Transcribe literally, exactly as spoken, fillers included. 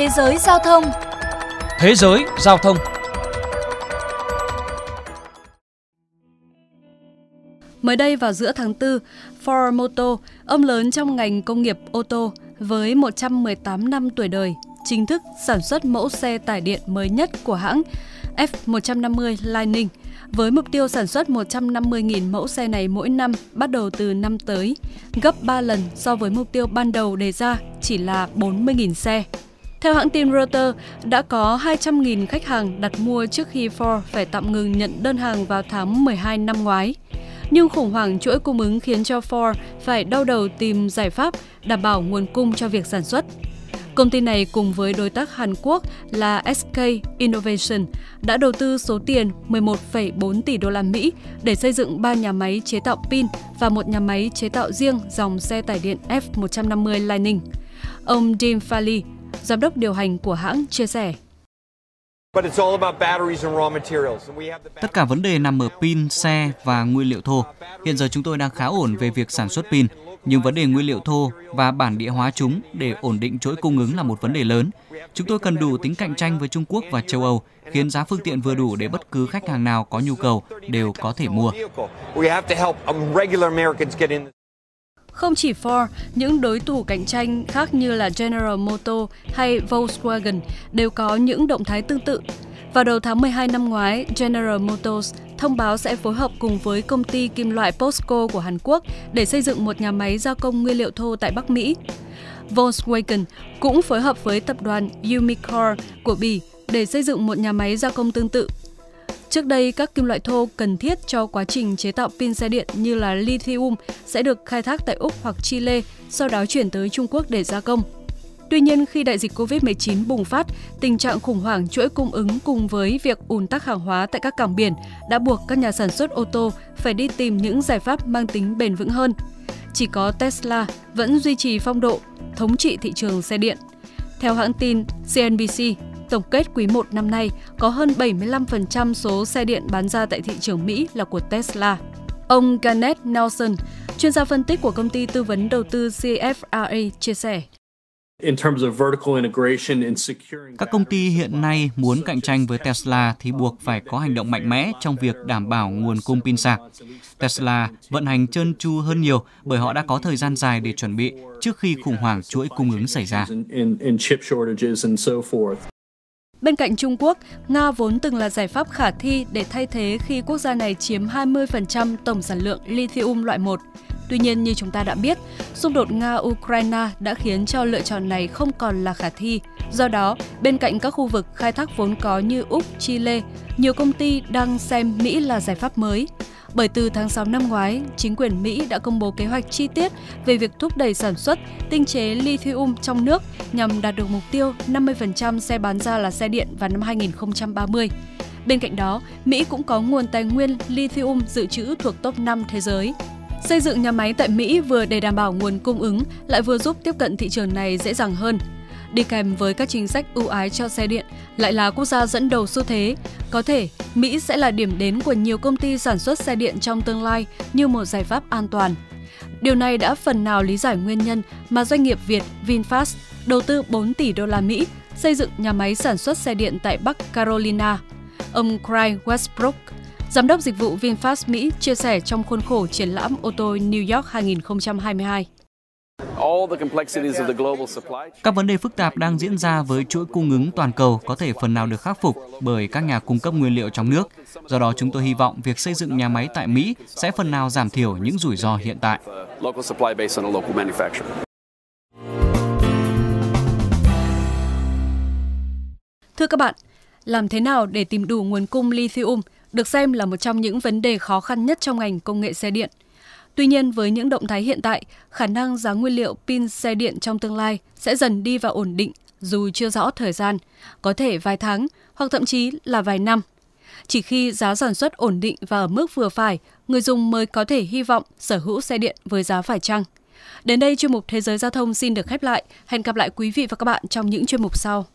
Thế giới giao thông. Thế giới giao thông. Mới đây vào giữa tháng tư, Ford Motor, ông lớn trong ngành công nghiệp ô tô với một trăm mười tám năm tuổi đời, chính thức sản xuất mẫu xe tải điện mới nhất của hãng F một trăm năm mươi Lightning với mục tiêu sản xuất một trăm năm mươi nghìn mẫu xe này mỗi năm bắt đầu từ năm tới, gấp ba lần so với mục tiêu ban đầu đề ra chỉ là bốn mươi nghìn xe. Theo hãng tin Reuters, đã có hai trăm nghìn khách hàng đặt mua trước khi Ford phải tạm ngừng nhận đơn hàng vào tháng mười hai năm ngoái. Nhưng khủng hoảng chuỗi cung ứng khiến cho Ford phải đau đầu tìm giải pháp đảm bảo nguồn cung cho việc sản xuất. Công ty này cùng với đối tác Hàn Quốc là ét ca Innovation đã đầu tư số tiền mười một phẩy bốn tỷ đô la Mỹ để xây dựng ba nhà máy chế tạo pin và một nhà máy chế tạo riêng dòng xe tải điện F một trăm năm mươi Lightning. Ông Jim Farley, giám đốc điều hành của hãng, chia sẻ: "Tất cả vấn đề nằm ở pin, xe và nguyên liệu thô. Hiện giờ chúng tôi đang khá ổn về việc sản xuất pin, nhưng vấn đề nguyên liệu thô và bản địa hóa chúng để ổn định chuỗi cung ứng là một vấn đề lớn. Chúng tôi cần đủ tính cạnh tranh với Trung Quốc và châu Âu, khiến giá phương tiện vừa đủ để bất cứ khách hàng nào có nhu cầu đều có thể mua." Không chỉ Ford, những đối thủ cạnh tranh khác như là General Motors hay Volkswagen đều có những động thái tương tự. Vào đầu tháng mười hai năm ngoái, General Motors thông báo sẽ phối hợp cùng với công ty kim loại POSCO của Hàn Quốc để xây dựng một nhà máy gia công nguyên liệu thô tại Bắc Mỹ. Volkswagen cũng phối hợp với tập đoàn Umicore của Bỉ để xây dựng một nhà máy gia công tương tự. Trước đây, các kim loại thô cần thiết cho quá trình chế tạo pin xe điện như là lithium sẽ được khai thác tại Úc hoặc Chile, sau đó chuyển tới Trung Quốc để gia công. Tuy nhiên, khi đại dịch Covid mười chín bùng phát, tình trạng khủng hoảng chuỗi cung ứng cùng với việc ùn tắc hàng hóa tại các cảng biển đã buộc các nhà sản xuất ô tô phải đi tìm những giải pháp mang tính bền vững hơn. Chỉ có Tesla vẫn duy trì phong độ thống trị thị trường xe điện. Theo hãng tin C N B C, tổng kết quý một năm nay, có hơn bảy mươi lăm phần trăm số xe điện bán ra tại thị trường Mỹ là của Tesla. Ông Ganesh Nauson, chuyên gia phân tích của công ty tư vấn đầu tư C F R A, chia sẻ: "Các công ty hiện nay muốn cạnh tranh với Tesla thì buộc phải có hành động mạnh mẽ trong việc đảm bảo nguồn cung pin sạc. Tesla vận hành trơn tru hơn nhiều bởi họ đã có thời gian dài để chuẩn bị trước khi khủng hoảng chuỗi cung ứng xảy ra." Bên cạnh Trung Quốc, Nga vốn từng là giải pháp khả thi để thay thế khi quốc gia này chiếm hai mươi phần trăm tổng sản lượng lithium loại một. Tuy nhiên, như chúng ta đã biết, xung đột Nga-Ukraine đã khiến cho lựa chọn này không còn là khả thi. Do đó, bên cạnh các khu vực khai thác vốn có như Úc, Chile, nhiều công ty đang xem Mỹ là giải pháp mới. Bởi từ tháng sáu năm ngoái, chính quyền Mỹ đã công bố kế hoạch chi tiết về việc thúc đẩy sản xuất, tinh chế lithium trong nước nhằm đạt được mục tiêu năm mươi phần trăm xe bán ra là xe điện vào năm hai nghìn không trăm ba mươi. Bên cạnh đó, Mỹ cũng có nguồn tài nguyên lithium dự trữ thuộc top năm thế giới. Xây dựng nhà máy tại Mỹ vừa để đảm bảo nguồn cung ứng lại vừa giúp tiếp cận thị trường này dễ dàng hơn. Đi kèm với các chính sách ưu ái cho xe điện, lại là quốc gia dẫn đầu xu thế. Có thể, Mỹ sẽ là điểm đến của nhiều công ty sản xuất xe điện trong tương lai như một giải pháp an toàn. Điều này đã phần nào lý giải nguyên nhân mà doanh nghiệp Việt VinFast đầu tư bốn tỷ đô la Mỹ xây dựng nhà máy sản xuất xe điện tại Bắc Carolina. Ông Craig Westbrook, giám đốc dịch vụ VinFast Mỹ, chia sẻ trong khuôn khổ triển lãm ô tô New York hai nghìn không trăm hai mươi hai. "Các vấn đề phức tạp đang diễn ra với chuỗi cung ứng toàn cầu có thể phần nào được khắc phục bởi các nhà cung cấp nguyên liệu trong nước. Do đó, chúng tôi hy vọng việc xây dựng nhà máy tại Mỹ sẽ phần nào giảm thiểu những rủi ro hiện tại." Thưa các bạn, làm thế nào để tìm đủ nguồn cung lithium được xem là một trong những vấn đề khó khăn nhất trong ngành công nghệ xe điện. Tuy nhiên, với những động thái hiện tại, khả năng giá nguyên liệu pin xe điện trong tương lai sẽ dần đi vào ổn định dù chưa rõ thời gian, có thể vài tháng hoặc thậm chí là vài năm. Chỉ khi giá sản xuất ổn định và ở mức vừa phải, người dùng mới có thể hy vọng sở hữu xe điện với giá phải chăng. Đến đây, chuyên mục Thế giới Giao thông xin được khép lại. Hẹn gặp lại quý vị và các bạn trong những chuyên mục sau.